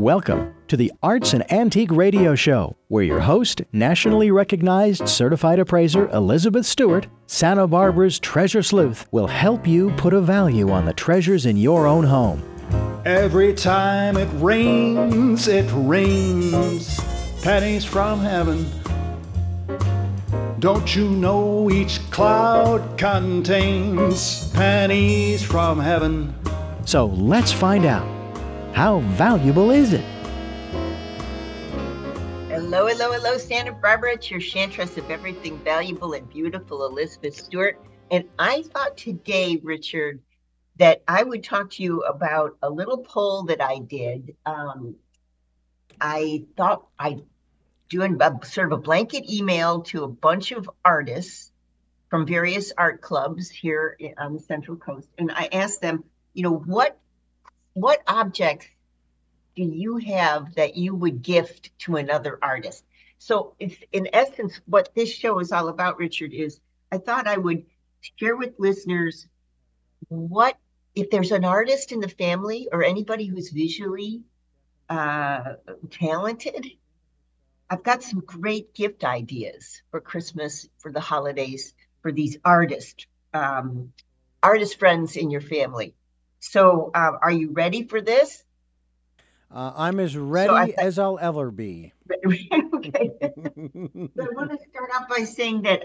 Welcome to the Arts and Antique Radio Show, where your host, nationally recognized certified appraiser Elizabeth Stewart, Santa Barbara's treasure sleuth, will help you put a value on the treasures in your own home. Every time it rains, pennies from heaven. Don't you know each cloud contains pennies from heaven? So let's find out. How valuable is it? Hello, hello, hello, Santa Barbara. It's your chantress of everything valuable and beautiful, Elizabeth Stewart. And I thought today, Richard, that I would talk to you about a little poll that I did. I thought I'd do a sort of a blanket email to a bunch of artists from various art clubs here on the Central Coast. And I asked them, you know, what objects do you have that you would gift to another artist? So it's, in essence, what this show is all about, Richard, is I thought I would share with listeners what, if there's an artist in the family or anybody who's visually talented, I've got some great gift ideas for Christmas, for the holidays, for these artist friends in your family. So are you ready for this? I'm as ready as I'll ever be. Okay. So I want to start off by saying that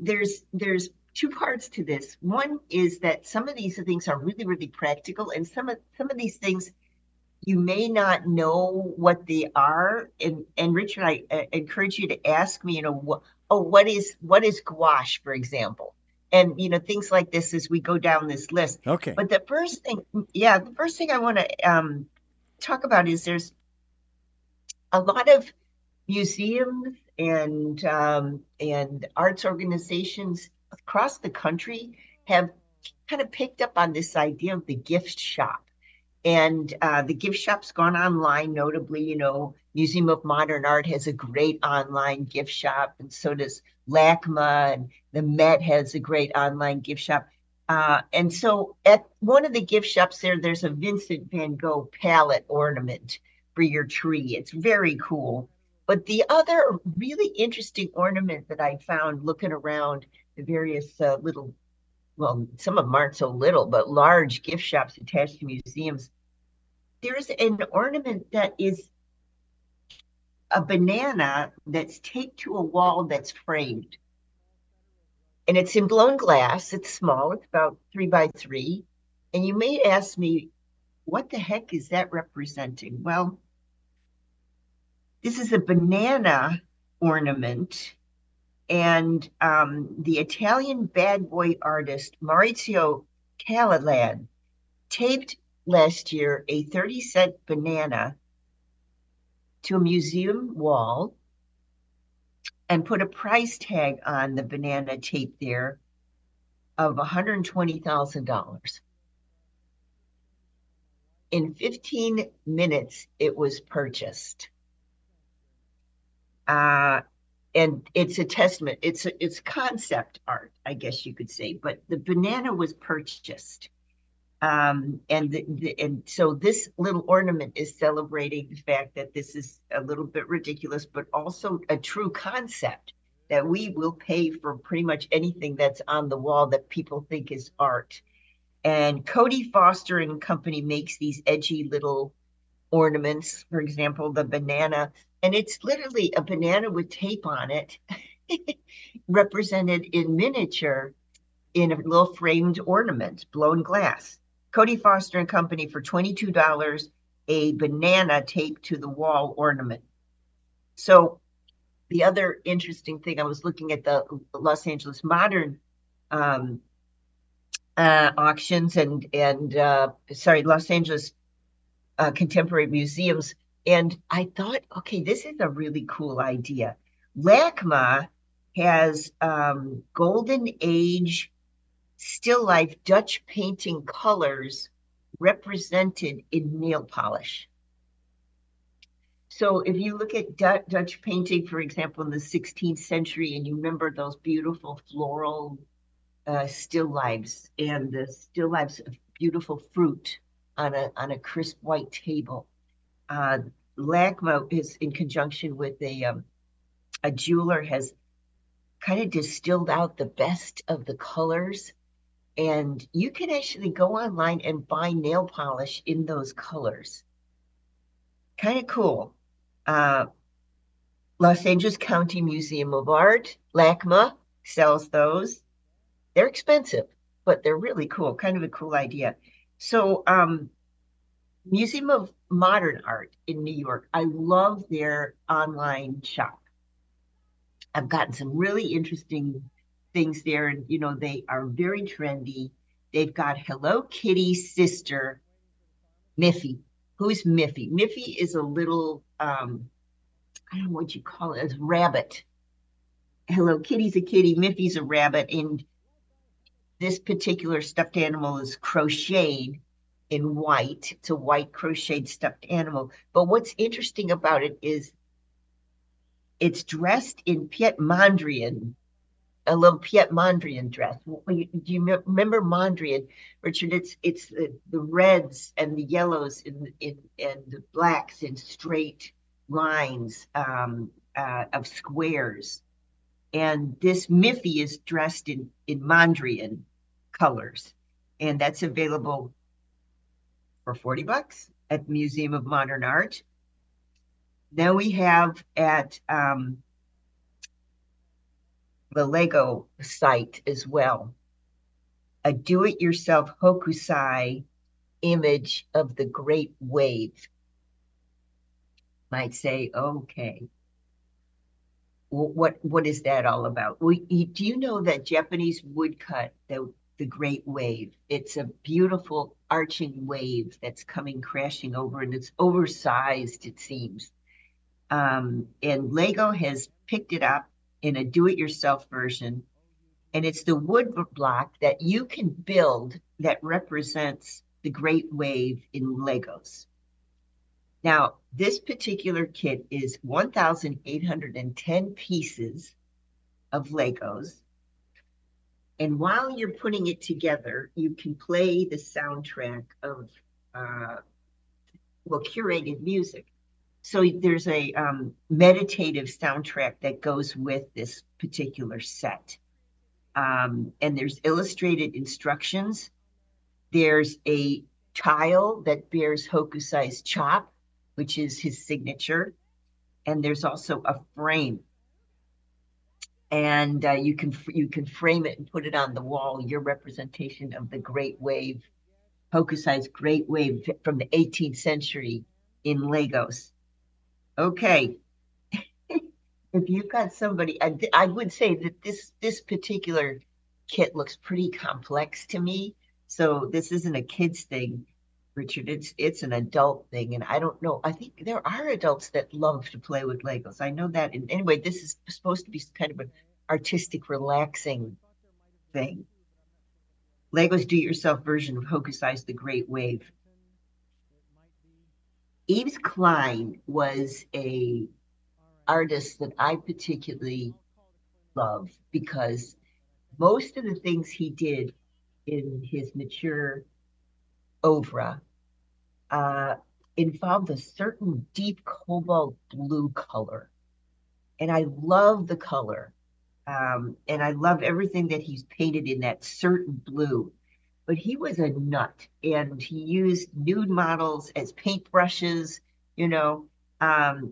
there's two parts to this. One is that some of these things are really, really practical, and some of these things you may not know what they are. And Richard, I encourage you to ask me, you know, what is gouache, for example? And, you know, things like this as we go down this list. Okay. But the first thing I want to talk about is there's a lot of museums and arts organizations across the country have kind of picked up on this idea of the gift shop. And the gift shop's gone online, notably, you know, Museum of Modern Art has a great online gift shop, and so does LACMA, and the Met has a great online gift shop. And so at one of the gift shops there's a Vincent van Gogh palette ornament for your tree. It's very cool. But the other really interesting ornament that I found looking around the various little, well, some of them aren't so little, but large gift shops attached to museums, there's an ornament that is a banana that's taped to a wall that's framed. And it's in blown glass. It's small. It's about 3 by 3. And you may ask me, what the heck is that representing? Well, this is a banana ornament. And the Italian bad boy artist, Maurizio Calilad, taped last year a 30-cent banana to a museum wall and put a price tag on the banana tape there of $120,000. In 15 minutes, it was purchased. And it's a testament, it's concept art, I guess you could say, but the banana was purchased. And so this little ornament is celebrating the fact that this is a little bit ridiculous, but also a true concept that we will pay for pretty much anything that's on the wall that people think is art. And Cody Foster and Company makes these edgy little ornaments, for example, the banana, and it's literally a banana with tape on it represented in miniature in a little framed ornament, blown glass. Cody Foster and Company for $22, a banana taped to the wall ornament. So the other interesting thing, I was looking at the Los Angeles Modern auctions and Los Angeles Contemporary Museums. And I thought, okay, this is a really cool idea. LACMA has Golden Age still life Dutch painting colors represented in nail polish. So if you look at Dutch painting, for example, in the 16th century, and you remember those beautiful floral still lives and the still lives of beautiful fruit on a crisp white table. LACMA is in conjunction with a jeweler, has kind of distilled out the best of the colors, and you can actually go online and buy nail polish in those colors. Kind of cool. Los Angeles County Museum of Art, LACMA, sells those. They're expensive, but they're really cool. Kind of a cool idea. So Museum of Modern Art in New York, I love their online shop. I've gotten some really interesting things there, and you know, they are very trendy. They've got Hello Kitty's sister, Miffy. Who's Miffy? Miffy is a little, I don't know what you call it, a rabbit. Hello Kitty's a kitty, Miffy's a rabbit, and this particular stuffed animal is crocheted in white. It's a white crocheted stuffed animal. But what's interesting about it is it's dressed in Piet Mondrian, a little Piet Mondrian dress. Do you remember Mondrian, Richard? It's the reds and the yellows and the blacks in straight lines of squares. And this Miffy is dressed in Mondrian colors. And that's available for $40 at the Museum of Modern Art. Then we have at the Lego site as well, a do-it-yourself Hokusai image of the Great Wave. Might say, okay, what is that all about? Well, do you know that Japanese woodcut, the Great Wave? It's a beautiful arching wave that's coming crashing over, and it's oversized, it seems. And Lego has picked it up in a do-it-yourself version, and it's the wood block that you can build that represents the Great Wave in Legos. Now, this particular kit is 1,810 pieces of Legos, and while you're putting it together, you can play the soundtrack of curated music. So there's a meditative soundtrack that goes with this particular set. And there's illustrated instructions. There's a tile that bears Hokusai's chop, which is his signature. And there's also a frame. And you can frame it and put it on the wall, your representation of the Great Wave, Hokusai's Great Wave from the 18th century in Legos. Okay, if you've got somebody, I would say that this particular kit looks pretty complex to me. So this isn't a kid's thing, Richard, it's an adult thing. And I don't know, I think there are adults that love to play with Legos. I know that. And anyway, this is supposed to be kind of an artistic, relaxing thing. Legos do-it-yourself version of Hokusai's The Great Wave. Yves Klein was an artist that I particularly love, because most of the things he did in his mature oeuvre involved a certain deep cobalt blue color. And I love the color. And I love everything that he's painted in that certain blue. But he was a nut, and he used nude models as paintbrushes, you know.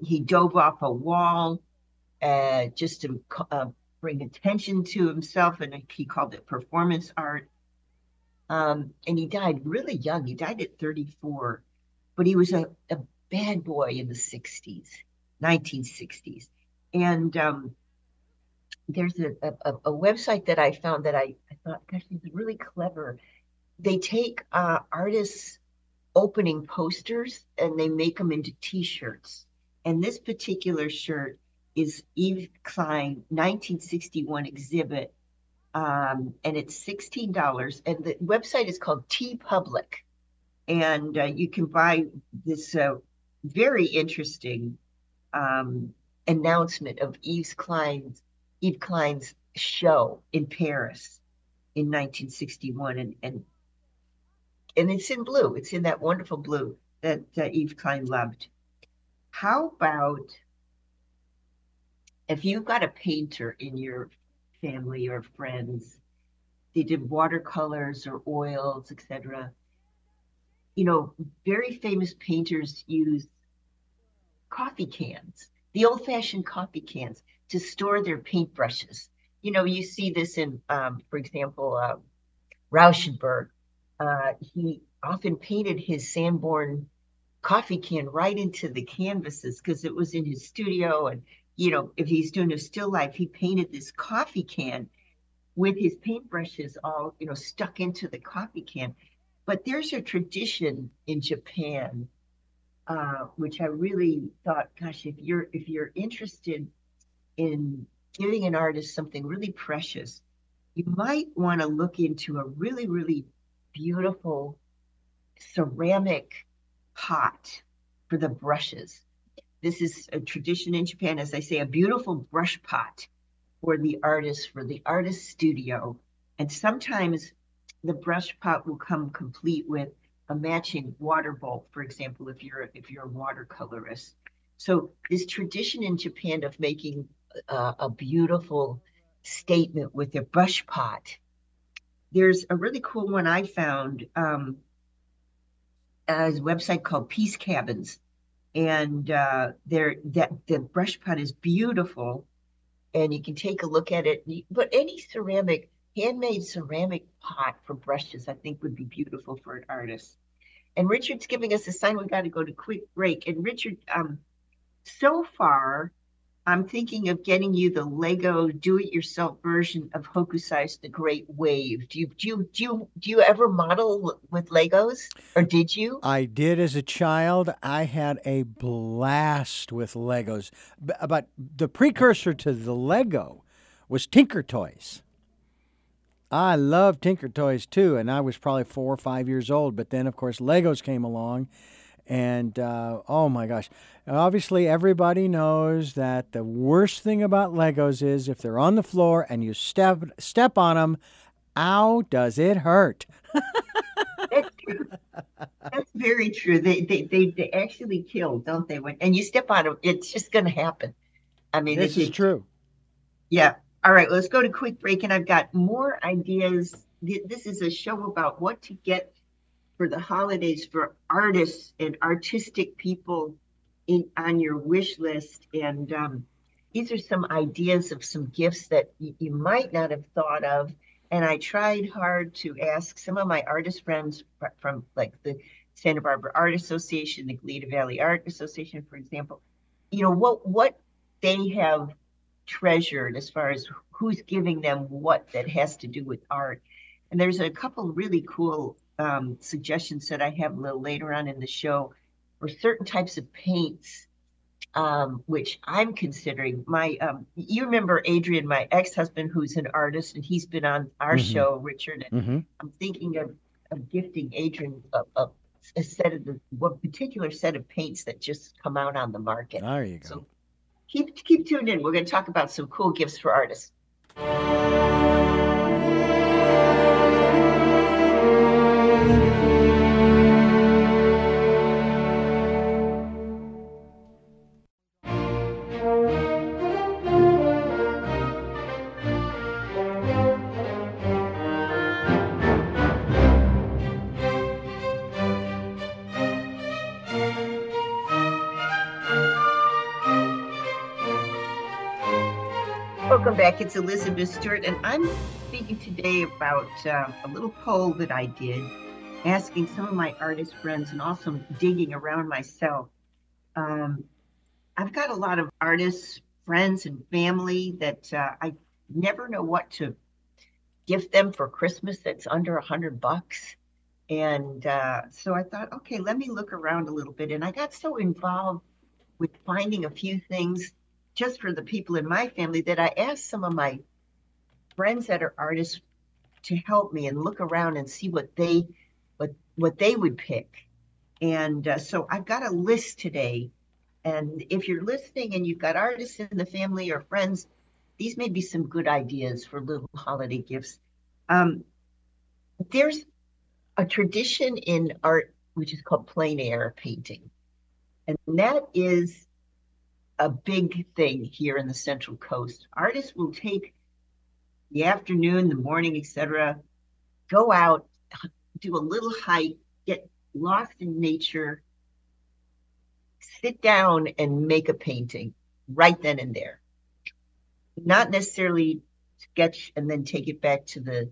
He dove off a wall just to bring attention to himself, and he called it performance art. And he died really young. He died at 34, but he was a bad boy in the 60s, 1960s. And there's a website that I found that I thought, gosh, he's really clever. They take artists' opening posters and they make them into T-shirts. And this particular shirt is Yves Klein 1961 exhibit, and it's $16. And the website is called TeePublic, and you can buy this very interesting announcement of Yves Klein's show in Paris in 1961, and it's in blue. It's in that wonderful blue that Yves Klein loved. How about if you've got a painter in your family or friends, they did watercolors or oils, etc. You know, very famous painters use coffee cans, the old-fashioned coffee cans, to store their paintbrushes. You know, you see this in, for example, Rauschenberg. He often painted his Sanborn coffee can right into the canvases because it was in his studio. And, you know, if he's doing a still life, he painted this coffee can with his paintbrushes all, you know, stuck into the coffee can. But there's a tradition in Japan, which I really thought, gosh, if you're interested in giving an artist something really precious, you might want to look into a really, really beautiful ceramic pot for the brushes. This is a tradition in Japan, as I say, a beautiful brush pot for the artist, for the artist's studio. And sometimes the brush pot will come complete with a matching water bowl, for example, if you're a watercolorist. So this tradition in Japan of making a beautiful statement with a brush pot. There's a really cool one I found, a website called Peace Cabins, and the brush pot is beautiful, and you can take a look at it. But any ceramic, handmade ceramic pot for brushes, I think would be beautiful for an artist. And Richard's giving us a sign, we've got to go to quick break. And Richard, so far, I'm thinking of getting you the Lego do-it-yourself version of Hokusai's The Great Wave. Do you ever model with Legos, or did you? I did as a child. I had a blast with Legos. But the precursor to the Lego was Tinker Toys. I love Tinker Toys, too, and I was probably 4 or 5 years old. But then, of course, Legos came along, and, oh, my gosh. Obviously, everybody knows that the worst thing about Legos is if they're on the floor and you step on them, ow, does it hurt. That's true. That's very true. They actually kill, don't they? And you step on them, it's just going to happen. I mean, this is true. Yeah. All right, let's go to quick break, and I've got more ideas. This is a show about what to get for the holidays for artists and artistic people on your wish list. And these are some ideas of some gifts that you might not have thought of. And I tried hard to ask some of my artist friends from like the Santa Barbara Art Association, the Goleta Valley Art Association, for example, you know, what they have treasured as far as who's giving them what that has to do with art. And there's a couple really cool suggestions that I have a little later on in the show for certain types of paints, which I'm considering. My you remember Adrian, my ex-husband, who's an artist, and he's been on our mm-hmm. show, Richard, and mm-hmm. I'm thinking of gifting Adrian a set of one particular set of paints that just come out on the market. There you go. So, Keep tuned in. We're going to talk about some cool gifts for artists. It's Elizabeth Stewart, and I'm speaking today about a little poll that I did, asking some of my artist friends and also digging around myself. I've got a lot of artists, friends, and family that I never know what to gift them for Christmas that's under $100. And so I thought, okay, let me look around a little bit. And I got so involved with finding a few things just for the people in my family that I asked some of my friends that are artists to help me and look around and see what they would pick. And so I've got a list today. And if you're listening and you've got artists in the family or friends, these may be some good ideas for little holiday gifts. There's a tradition in art, which is called plein air painting. And that is a big thing here in the Central Coast. Artists will take the afternoon, the morning, etc., go out, do a little hike, get lost in nature, sit down and make a painting right then and there. Not necessarily sketch and then take it back to the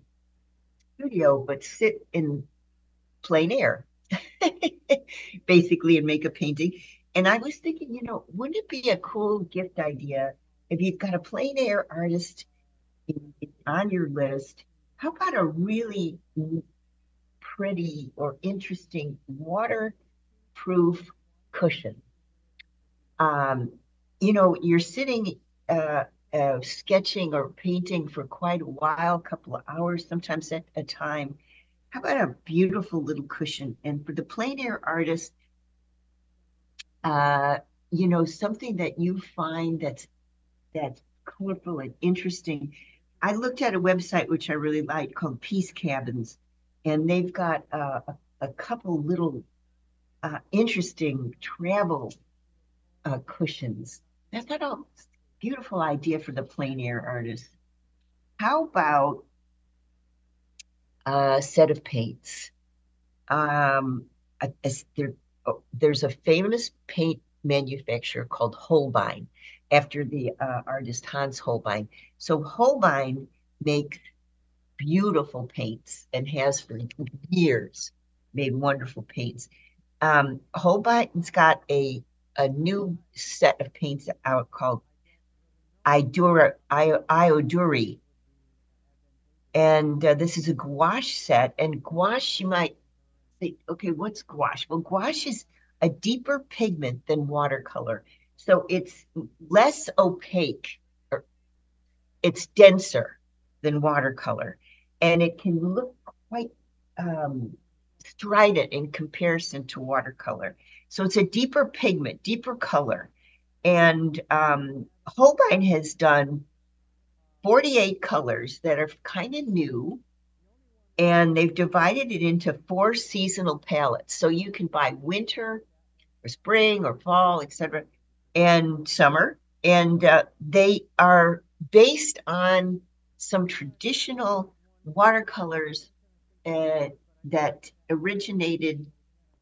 studio, but sit in plain air, basically, and make a painting. And I was thinking, you know, wouldn't it be a cool gift idea if you've got a plein air artist on your list? How about a really pretty or interesting waterproof cushion? You know, you're sitting sketching or painting for quite a while, a couple of hours, sometimes at a time. How about a beautiful little cushion? And for the plein air artist, you know, something that you find that's colorful and interesting. I looked at a website which I really like called Peace Cabins, and they've got a couple little interesting travel cushions. That's not a beautiful idea for the plein air artist. How about a set of paints? There's a famous paint manufacturer called Holbein, after the artist Hans Holbein. So Holbein makes beautiful paints and has for years made wonderful paints. Holbein's got a new set of paints out called Ioduri. And this is a gouache set. And gouache, you might think, okay, what's gouache? Well, gouache is a deeper pigment than watercolor. So it's less opaque, or it's denser than watercolor. And it can look quite strident in comparison to watercolor. So it's a deeper pigment, deeper color. And Holbein has done 48 colors that are kind of new. And they've divided it into 4 seasonal palettes. So you can buy winter or spring or fall, etc., and summer. And they are based on some traditional watercolors that originated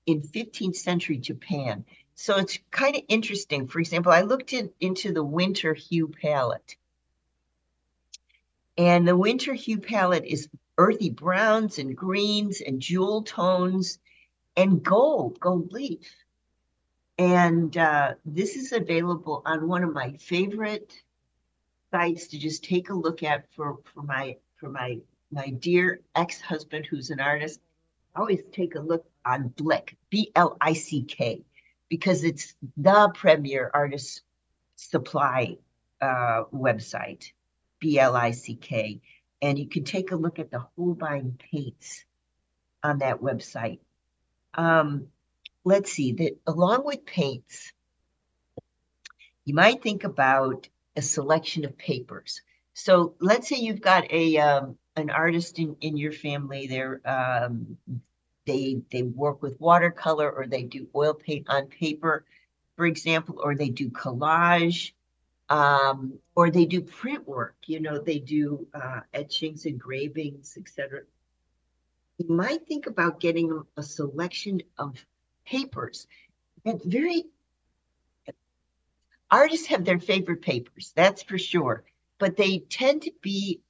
in 15th century Japan. So it's kind of interesting. For example, I looked into the winter hue palette. And the winter hue palette is earthy browns and greens and jewel tones and gold leaf. And this is available on one of my favorite sites to just take a look at for my dear ex-husband, who's an artist. I always take a look on Blick, B-L-I-C-K, because it's the premier artist supply website, B-L-I-C-K. And you can take a look at the Holbein paints on that website. Let's see, that along with paints, you might think about a selection of papers. So let's say you've got an artist in your family. They're they work with watercolor, or they do oil paint on paper, for example, or they do collage. Or they do print work, you know, they do etchings, engravings, etc. You might think about getting a selection of papers. Artists have their favorite papers, that's for sure, but they tend to be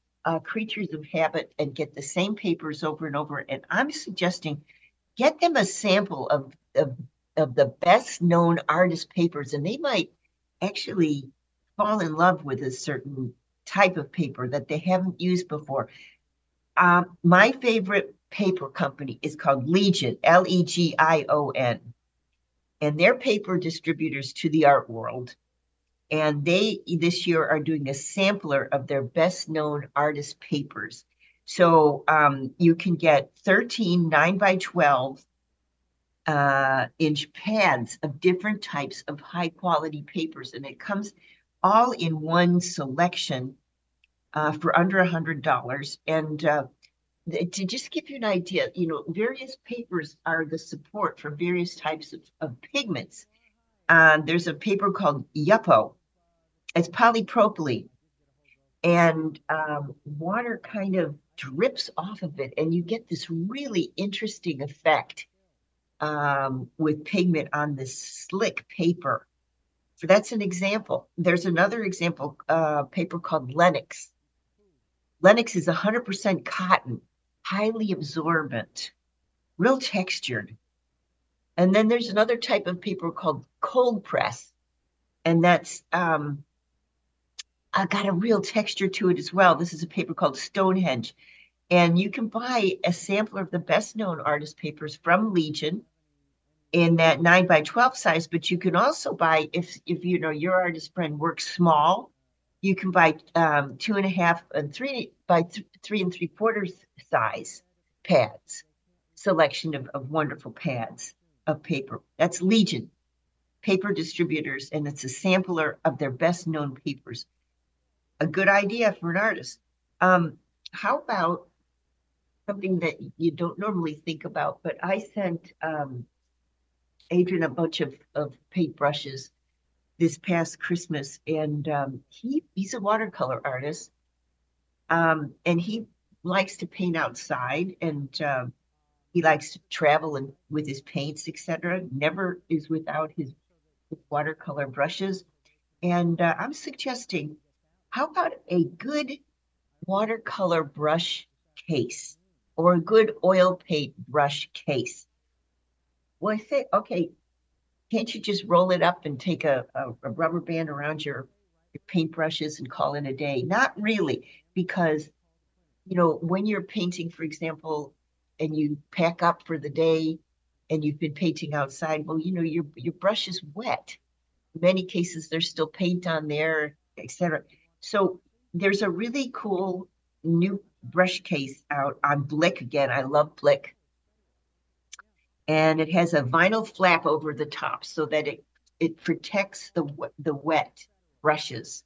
creatures of habit and get the same papers over and over. And I'm suggesting get them a sample of the best known artist papers, and they might actually fall in love with a certain type of paper that they haven't used before. My favorite paper company is called Legion, L-E-G-I-O-N. And they're paper distributors to the art world. And they, this year, are doing a sampler of their best-known artist papers. So you can get 13 9x12 inch pads of different types of high-quality papers. And it comes all in one selection for under $100. And to just give you an idea, you know, various papers are the support for various types of pigments. there's a paper called Yupo. It's polypropylene, and water kind of drips off of it, and you get this really interesting effect with pigment on this slick paper. So that's an example. There's another example paper called Lennox. Lennox is 100% cotton, highly absorbent, real textured. And then there's another type of paper called cold press. And that's got a real texture to it as well. This is a paper called Stonehenge. And you can buy a sampler of the best known artist papers from Legion in that 9x12 size, but you can also buy, if you know your artist friend works small, you can buy 2.5 and 3 by 3 3/4 size pads, selection of wonderful pads of paper. That's Legion Paper Distributors, and it's a sampler of their best known papers. A good idea for an artist. How about something that you don't normally think about, but I sent Adrian a bunch of paintbrushes this past Christmas, and he's a watercolor artist, and he likes to paint outside, and he likes to travel and with his paints, etc. Never is without his watercolor brushes, and I'm suggesting, how about a good watercolor brush case or a good oil paint brush case? Well, I say, okay, can't you just roll it up and take a rubber band around your paintbrushes and call it a day? Not really, because, you know, when you're painting, for example, and you pack up for the day and you've been painting outside, well, you know, your brush is wet. In many cases, there's still paint on there, etc. So there's a really cool new brush case out on Blick. Again, I love Blick. And it has a vinyl flap over the top so that it protects the wet brushes.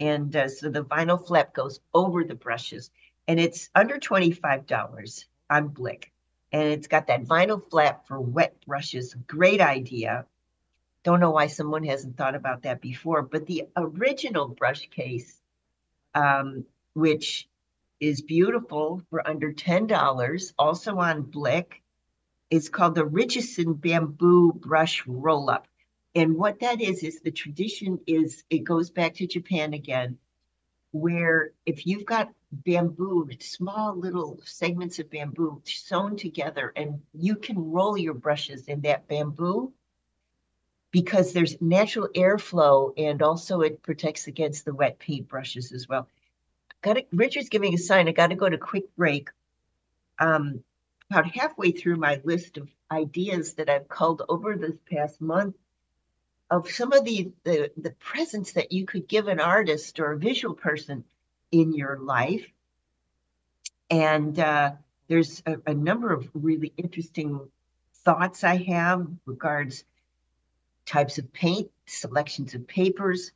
And so the vinyl flap goes over the brushes. And it's under $25 on Blick. And it's got that vinyl flap for wet brushes. Great idea. Don't know why someone hasn't thought about that before. But the original brush case, which is beautiful for under $10, also on Blick, is called the Richardson Bamboo Brush Roll-Up. And what that is the tradition is, it goes back to Japan again, where if you've got bamboo, small little segments of bamboo sewn together, and you can roll your brushes in that bamboo because there's natural airflow, and also it protects against the wet paint brushes as well. Richard's giving a sign. I got to go to quick break. About halfway through my list of ideas that I've culled over this past month of some of the presents that you could give an artist or a visual person in your life. And there's a number of really interesting thoughts I have regards types of paint, selections of papers,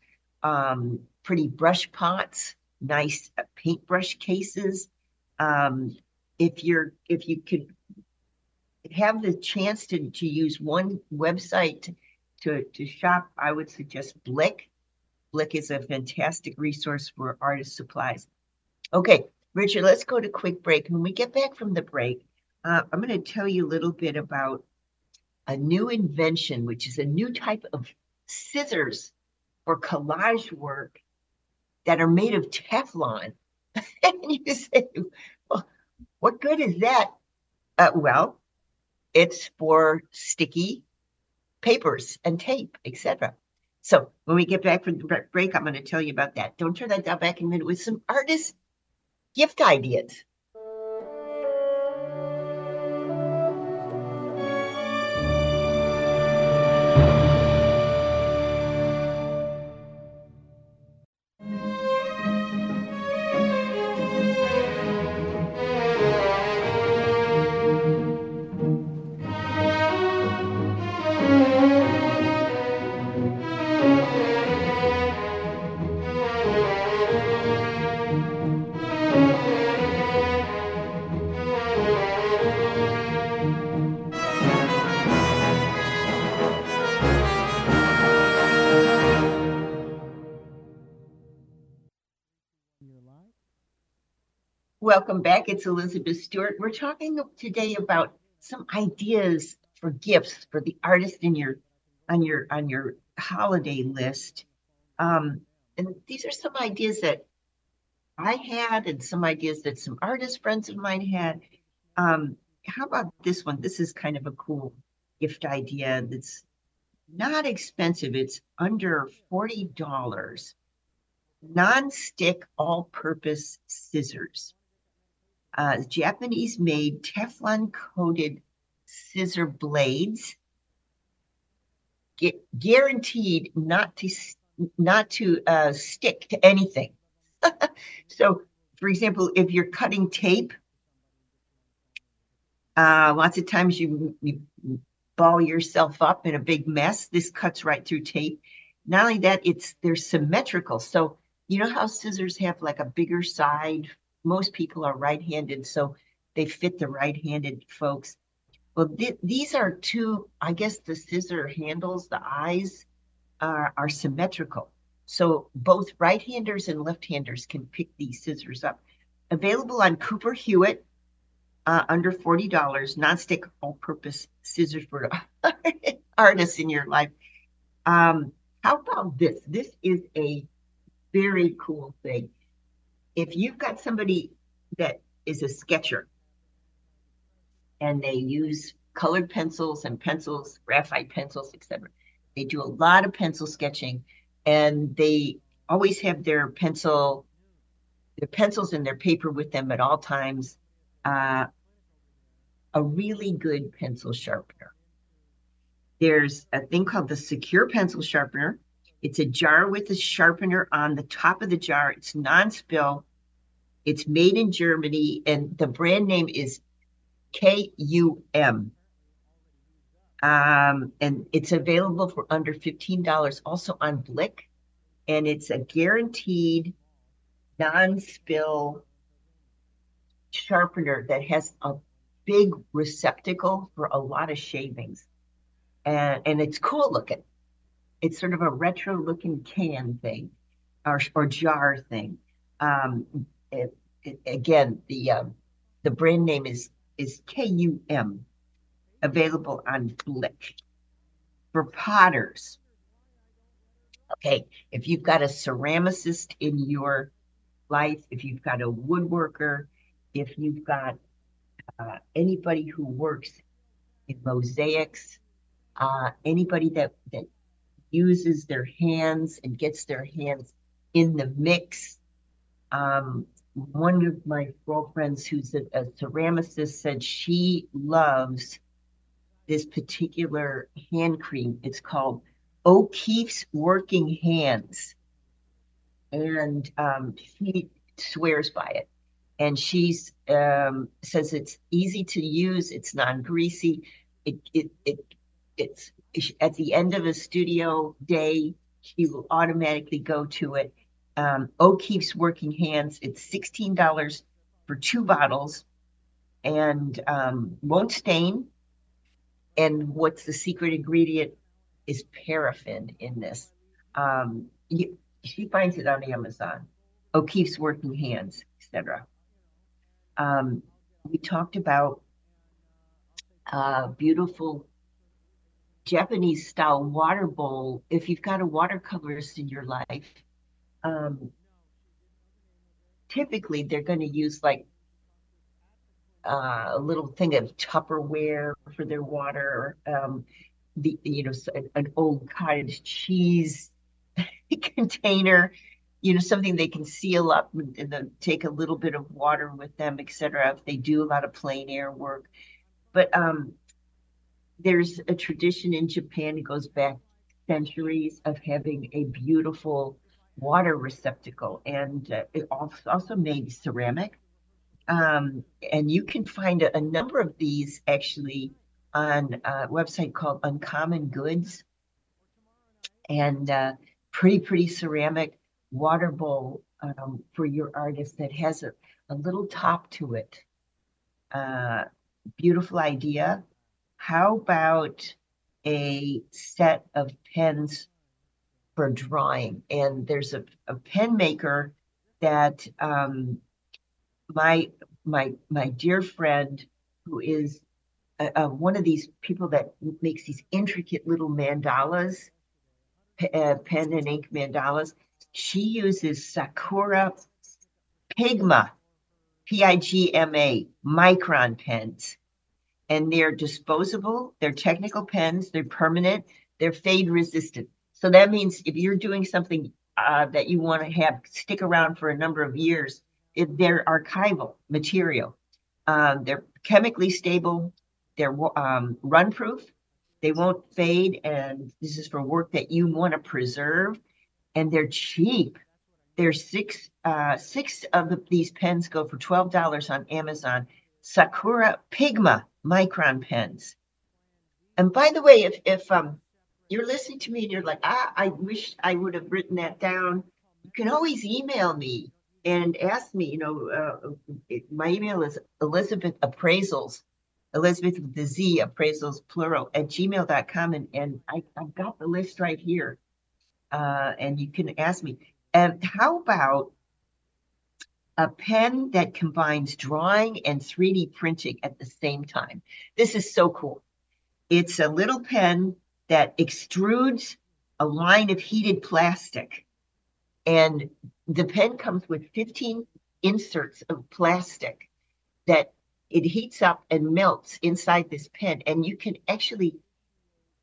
pretty brush pots, nice paintbrush cases. If you could have the chance to use one website to shop, I would suggest Blick. Blick is a fantastic resource for artist supplies. Okay, Richard, let's go to quick break. When we get back from the break, I'm going to tell you a little bit about a new invention, which is a new type of scissors for collage work that are made of Teflon. And you say, well, what good is that? Well, it's for sticky papers and tape, etc. So when we get back from the break, I'm going to tell you about that. Don't turn that down. Back in a minute with some artist gift ideas. Welcome back. It's Elizabeth Stewart. We're talking today about some ideas for gifts for the artist in your holiday list. And these are some ideas that I had and some ideas that some artist friends of mine had. How about this one? This is kind of a cool gift idea that's not expensive. It's under $40. Non-stick all-purpose scissors. Japanese-made Teflon-coated scissor blades. Guaranteed not to stick to anything. So, for example, if you're cutting tape, lots of times you ball yourself up in a big mess. This cuts right through tape. Not only that, they're symmetrical. So you know how scissors have like a bigger side? Most people are right-handed, so they fit the right-handed folks. Well, these are two, I guess the scissor handles, the eyes are symmetrical. So both right-handers and left-handers can pick these scissors up. Available on Cooper Hewitt, under $40, nonstick all-purpose scissors for artists in your life. How about this? This is a very cool thing. If you've got somebody that is a sketcher and they use colored pencils and pencils, graphite pencils, etc., they do a lot of pencil sketching, and they always have their pencils and their paper with them at all times. A really good pencil sharpener. There's a thing called the Secure Pencil Sharpener. It's a jar with a sharpener on the top of the jar. It's non-spill. It's made in Germany, and the brand name is KUM. And it's available for under $15, also on Blick. And it's a guaranteed non-spill sharpener that has a big receptacle for a lot of shavings. And it's cool looking. It's sort of a retro looking can thing or jar thing. Again, the brand name is KUM, available on Blick. For potters. Okay, if you've got a ceramicist in your life, if you've got a woodworker, if you've got anybody who works in mosaics, anybody that uses their hands and gets their hands in the mix. One of my girlfriends who's a ceramicist said she loves this particular hand cream. It's called O'Keeffe's Working Hands. And she swears by it. And she says it's easy to use. It's non-greasy. It's at the end of a studio day, she will automatically go to it. O'Keeffe's Working Hands. It's $16 for 2 bottles, and won't stain. And what's the secret ingredient is paraffin in this. She finds it on Amazon. O'Keeffe's Working Hands, etc. We talked about beautiful Japanese style water bowl. If you've got a watercolorist in your life, typically they're going to use like a little thing of Tupperware for their water, an old cottage cheese container, something they can seal up and then take a little bit of water with them, etc. If they do a lot of plein air work. But there's a tradition in Japan that goes back centuries of having a beautiful water receptacle, and it also made ceramic. And you can find a number of these actually on a website called Uncommon Goods, and pretty ceramic water bowl for your artist that has a little top to it. Beautiful idea. How about a set of pens for drawing? And there's a pen maker that my dear friend, who is one of these people that makes these intricate little mandalas, pen and ink mandalas, she uses Sakura Pigma, P-I-G-M-A, Micron pens. And they're disposable, they're technical pens, they're permanent, they're fade resistant. So that means if you're doing something that you want to have stick around for a number of years, they're archival material. They're chemically stable, they're run proof, they won't fade, and this is for work that you want to preserve, and they're cheap. There's six of these pens go for $12 on Amazon. Sakura Pigma Micron pens. And by the way, if you're listening to me and you're like, I wish I would have written that down, you can always email me and ask me. You know, my email is ElizabethAppraisals, Elizabeth with the Z, appraisals plural, at gmail.com, and I've got the list right here, and you can ask me. And how about a pen that combines drawing and 3D printing at the same time? This is so cool. It's a little pen that extrudes a line of heated plastic. And the pen comes with 15 inserts of plastic that it heats up and melts inside this pen. And you can actually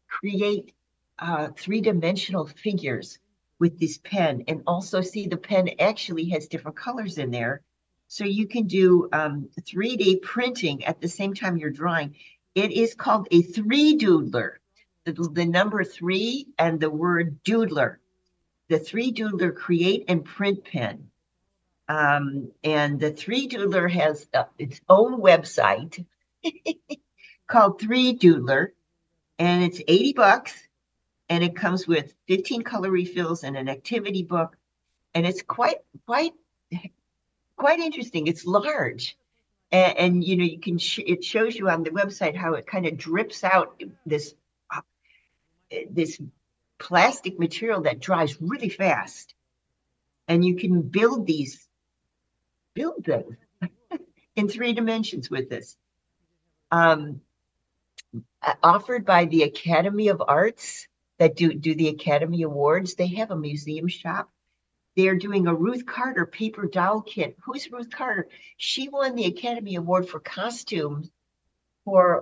create three-dimensional figures with this pen, and also see the pen actually has different colors in there. So you can do 3D printing at the same time you're drawing. It is called a Three Doodler, the number three and the word doodler. The Three Doodler create and print pen. And the Three Doodler has its own website called Three Doodler, and it's $80. And it comes with 15 color refills and an activity book. And it's quite interesting. It's large. And you know, you can, it shows you on the website how it kind of drips out this plastic material that dries really fast. And you can build them in three dimensions with this. Offered by the Academy of Arts, that do the Academy Awards. They have a museum shop. They're doing a Ruth Carter paper doll kit. Who's Ruth Carter? She won the Academy Award for costumes for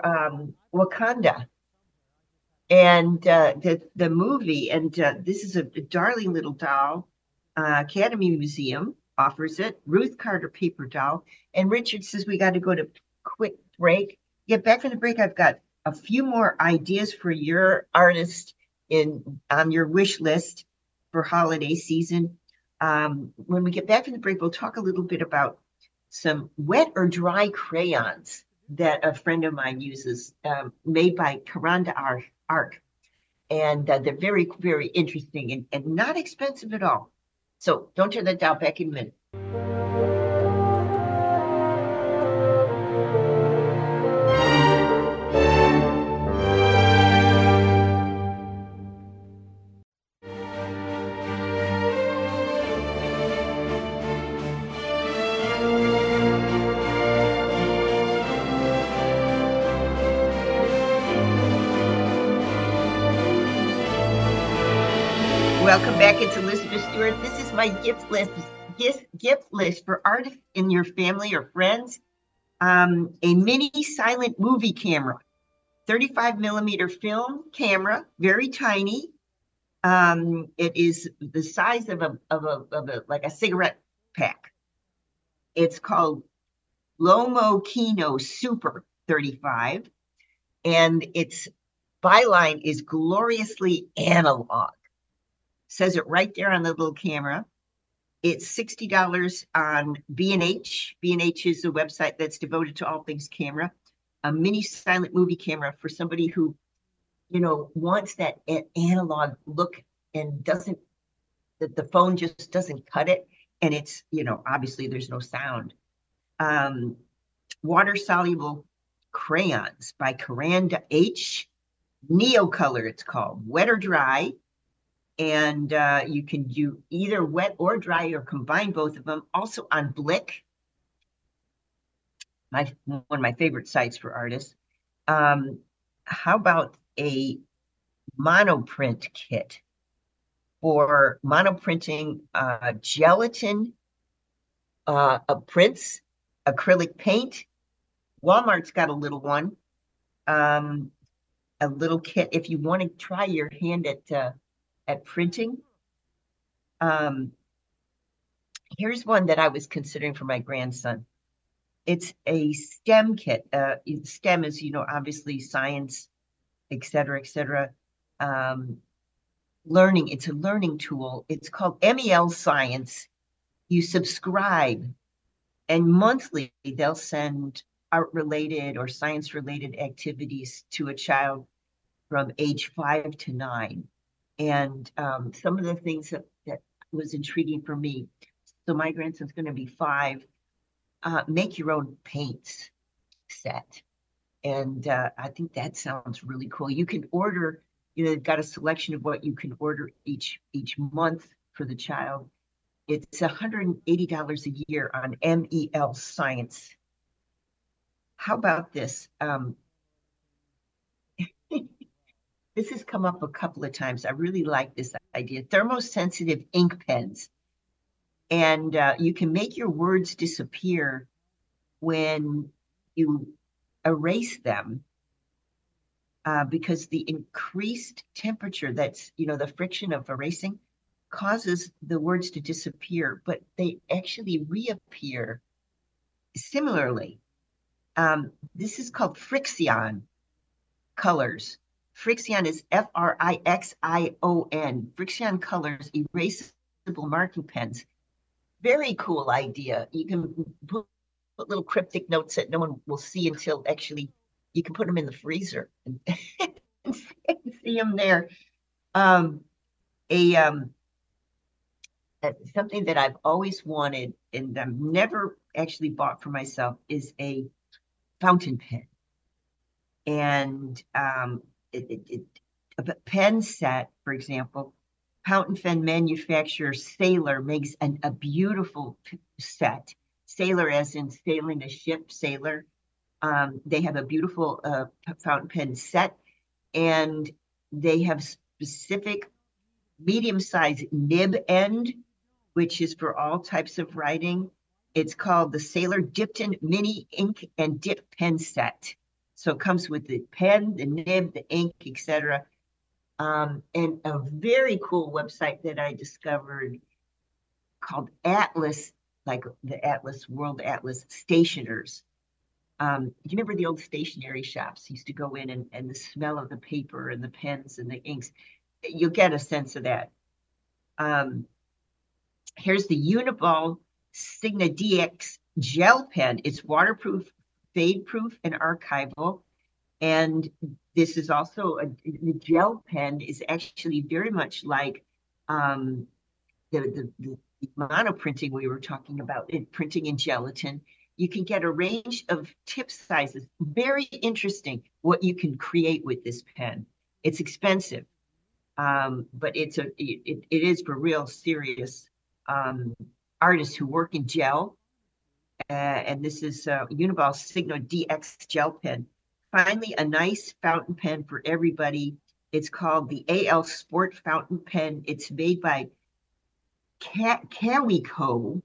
Wakanda and the movie. And this is a darling little doll. Academy Museum offers it. Ruth Carter paper doll. And Richard says we got to go to quick break. Get back from the break. I've got a few more ideas for your artist on your wish list for holiday season. When we get back from the break, we'll talk a little bit about some wet or dry crayons that a friend of mine uses, made by Karanda Ark. And they're very, very interesting and not expensive at all. So don't turn that down. Back in a minute. Welcome back. It's Elizabeth Stewart. This is my gift list for artists in your family or friends. A mini silent movie camera, 35mm film camera, very tiny. It is the size of a like a cigarette pack. It's called Lomo Kino Super 35, and its byline is gloriously analog. Says it right there on the little camera. It's $60 on B&H. B&H is a website that's devoted to all things camera. A mini silent movie camera for somebody who, you know, wants that analog look and doesn't, that the phone just doesn't cut it. And it's, you know, obviously there's no sound. Water-soluble crayons by Karanda H. Neocolor, it's called. Wet or dry. And you can do either wet or dry or combine both of them. Also on Blick, one of my favorite sites for artists. How about a monoprint kit for monoprinting gelatin, prints, acrylic paint? Walmart's got a little one, a little kit if you want to try your hand at printing. Here's one that I was considering for my grandson. It's a STEM kit. STEM is, you know, obviously science, et cetera, et cetera. Learning, it's a learning tool. It's called MEL Science. You subscribe, and monthly they'll send art-related or science-related activities to a child from age 5 to 9. And some of the things that was intriguing for me. So my grandson's going to be 5. Make your own paints set. And I think that sounds really cool. You can order, you know, they've got a selection of what you can order each month for the child. It's $180 a year on MEL Science. How about this? This has come up a couple of times. I really like this idea. Thermosensitive ink pens. And you can make your words disappear when you erase them because the increased temperature, that's, you know, the friction of erasing, causes the words to disappear, but they actually reappear similarly. This is called frixion colors. Frixion is F-R-I-X-I-O-N. Frixion colors, erasable marking pens. Very cool idea. You can put little cryptic notes that no one will see until actually you can put them in the freezer and, and see them there. Something that I've always wanted and I've never actually bought for myself is a fountain pen. And a pen set, for example, fountain pen manufacturer Sailor makes a beautiful set. Sailor as in sailing a ship, Sailor. They have a beautiful fountain pen set, and they have specific medium-sized nib end, which is for all types of writing. It's called the Sailor Dipton Mini Ink and Dip Pen Set. So it comes with the pen, the nib, the ink, etc. And a very cool website that I discovered called Atlas, like the Atlas, World Atlas Stationers. You remember the old stationery shops used to go in and the smell of the paper and the pens and the inks. You'll get a sense of that. Here's the Uniball Signa DX gel pen. It's waterproof, fade-proof, and archival. And this is also the gel pen is actually very much like the monoprinting we were talking about, printing in gelatin. You can get a range of tip sizes. Very interesting what you can create with this pen. It's expensive, but it is for real serious artists who work in gel. And this is Uniball Signo DX gel pen. Finally, a nice fountain pen for everybody. It's called the AL Sport Fountain Pen. It's made by Kaweco,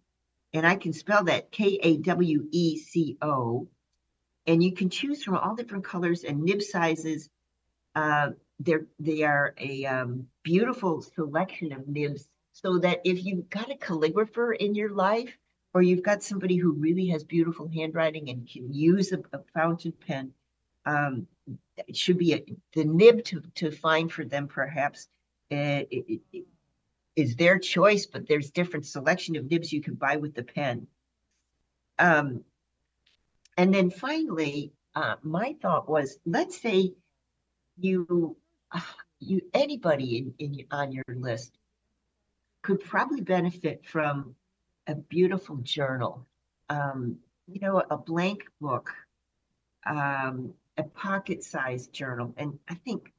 and I can spell that K-A-W-E-C-O. And you can choose from all different colors and nib sizes. They are a beautiful selection of nibs, so that if you've got a calligrapher in your life, or you've got somebody who really has beautiful handwriting and can use a fountain pen, it should be the nib to find for them. Perhaps it is their choice, but there's different selection of nibs you can buy with the pen. And then finally, my thought was, let's say you anybody on your list could probably benefit from a beautiful journal, you know, a blank book, a pocket-sized journal. And I think,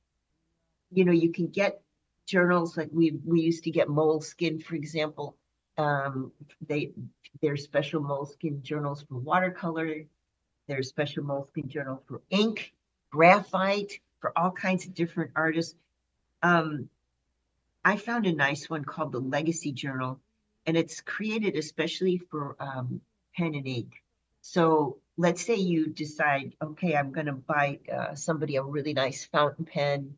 you know, you can get journals like we used to get Moleskine, for example. There's special Moleskine journals for watercolor There's special Moleskine journal for ink, graphite, for all kinds of different artists. I found a nice one called the Legacy Journal, and it's created especially for pen and ink. So let's say you decide, okay, I'm going to buy somebody a really nice fountain pen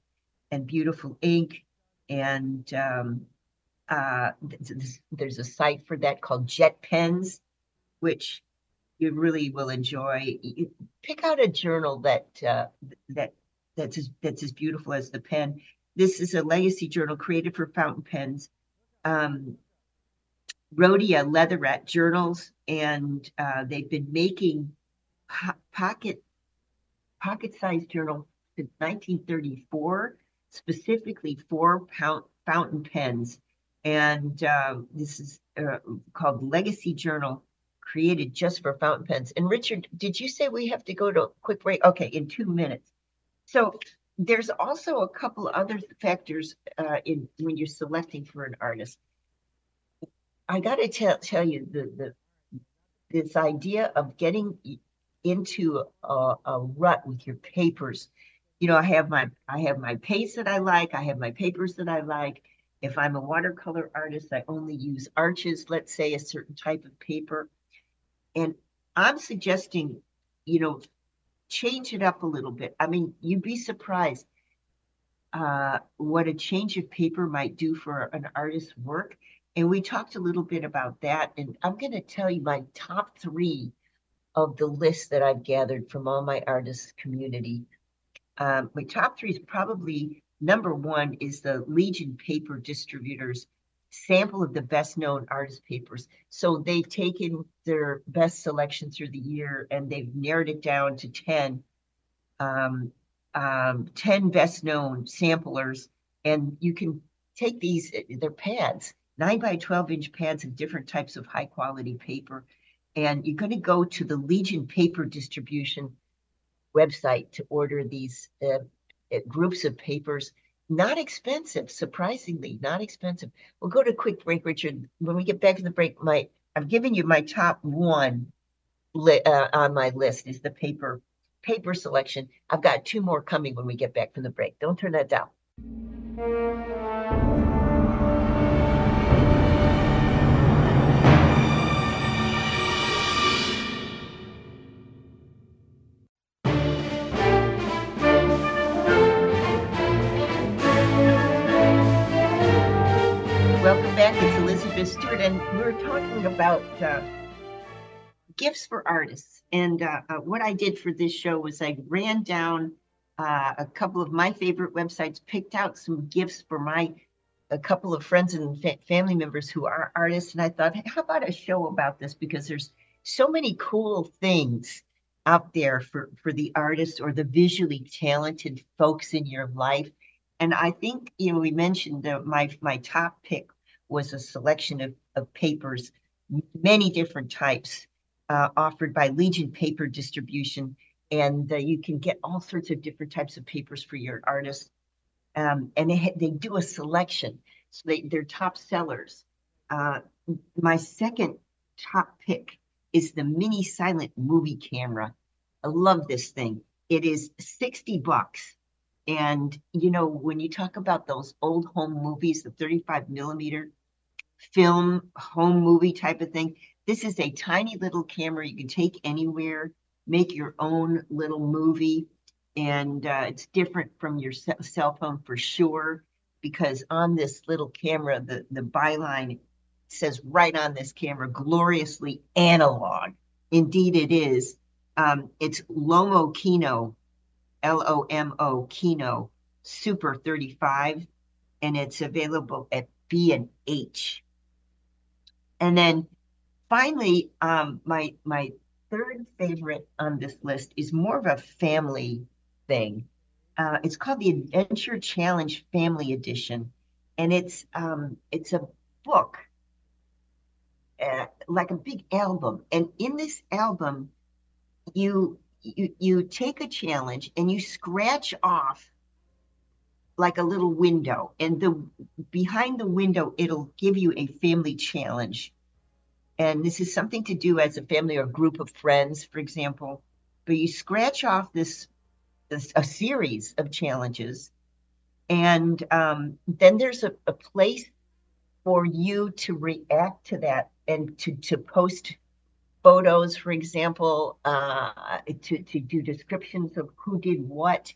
and beautiful ink. And there's a site for that called Jet Pens, which you really will enjoy. You pick out a journal that that's as beautiful as the pen. This is a legacy journal created for fountain pens, Rhodia leatherette journals, and they've been making pocket-sized journals since 1934, specifically for fountain pens. And this is called Legacy Journal, created just for fountain pens. And Richard, did you say we have to go to a quick break? Okay, in 2 minutes. So there's also a couple other factors in when you're selecting for an artist. I got to tell you this idea of getting into a rut with your papers. You know, I have my paste that I like. I have my papers that I like. If I'm a watercolor artist, I only use arches, let's say a certain type of paper. And I'm suggesting, you know, change it up a little bit. I mean, you'd be surprised what a change of paper might do for an artist's work. And we talked a little bit about that. And I'm going to tell you my top three of the list that I've gathered from all my artists' community. My top three is probably number one is the Legion Paper Distributors sample of the best known artist papers. So they've taken their best selection through the year and they've narrowed it down to 10 best known samplers. And you can take these, they're pads, 9 by 12-inch pads of different types of high quality paper. And you're going to go to the Legion Paper Distribution website to order these groups of papers. Not expensive, surprisingly, not expensive. We'll go to a quick break, Richard. When we get back to the break, I've given you my top one on my list is the paper selection. I've got two more coming when we get back from the break. Don't turn that down. It's Elizabeth Stewart, and we're talking about gifts for artists. And what I did for this show was I ran down a couple of my favorite websites, picked out some gifts for a couple of friends and family members who are artists. And I thought, hey, how about a show about this? Because there's so many cool things out there for the artists or the visually talented folks in your life. And I think, you know, we mentioned that my top pick was a selection of papers, many different types, offered by Legion Paper Distribution, and you can get all sorts of different types of papers for your artists. And they do a selection, so they're top sellers. My second top pick is the mini silent movie camera. I love this thing. It is $60. And you know, when you talk about those old home movies, the 35mm. Film, home movie type of thing. This is a tiny little camera you can take anywhere, make your own little movie. And it's different from your cell phone for sure, because on this little camera, the byline says right on this camera, gloriously analog. Indeed it is. It's Lomo Kino, L-O-M-O Kino Super 35, and it's available at B&H. And then finally, my third favorite on this list is more of a family thing. It's called the Adventure Challenge Family Edition, and it's a book, like a big album. And in this album, you take a challenge and you scratch off like a little window, and behind the window, it'll give you a family challenge. And this is something to do as a family or a group of friends, for example. but you scratch off this a series of challenges, and then there's a place for you to react to that and to post photos, for example, to do descriptions of who did what.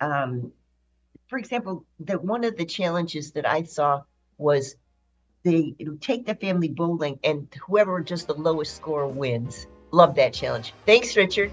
For example, one of the challenges that I saw was they take the family bowling and whoever just the lowest score wins. Love that challenge. Thanks, Richard.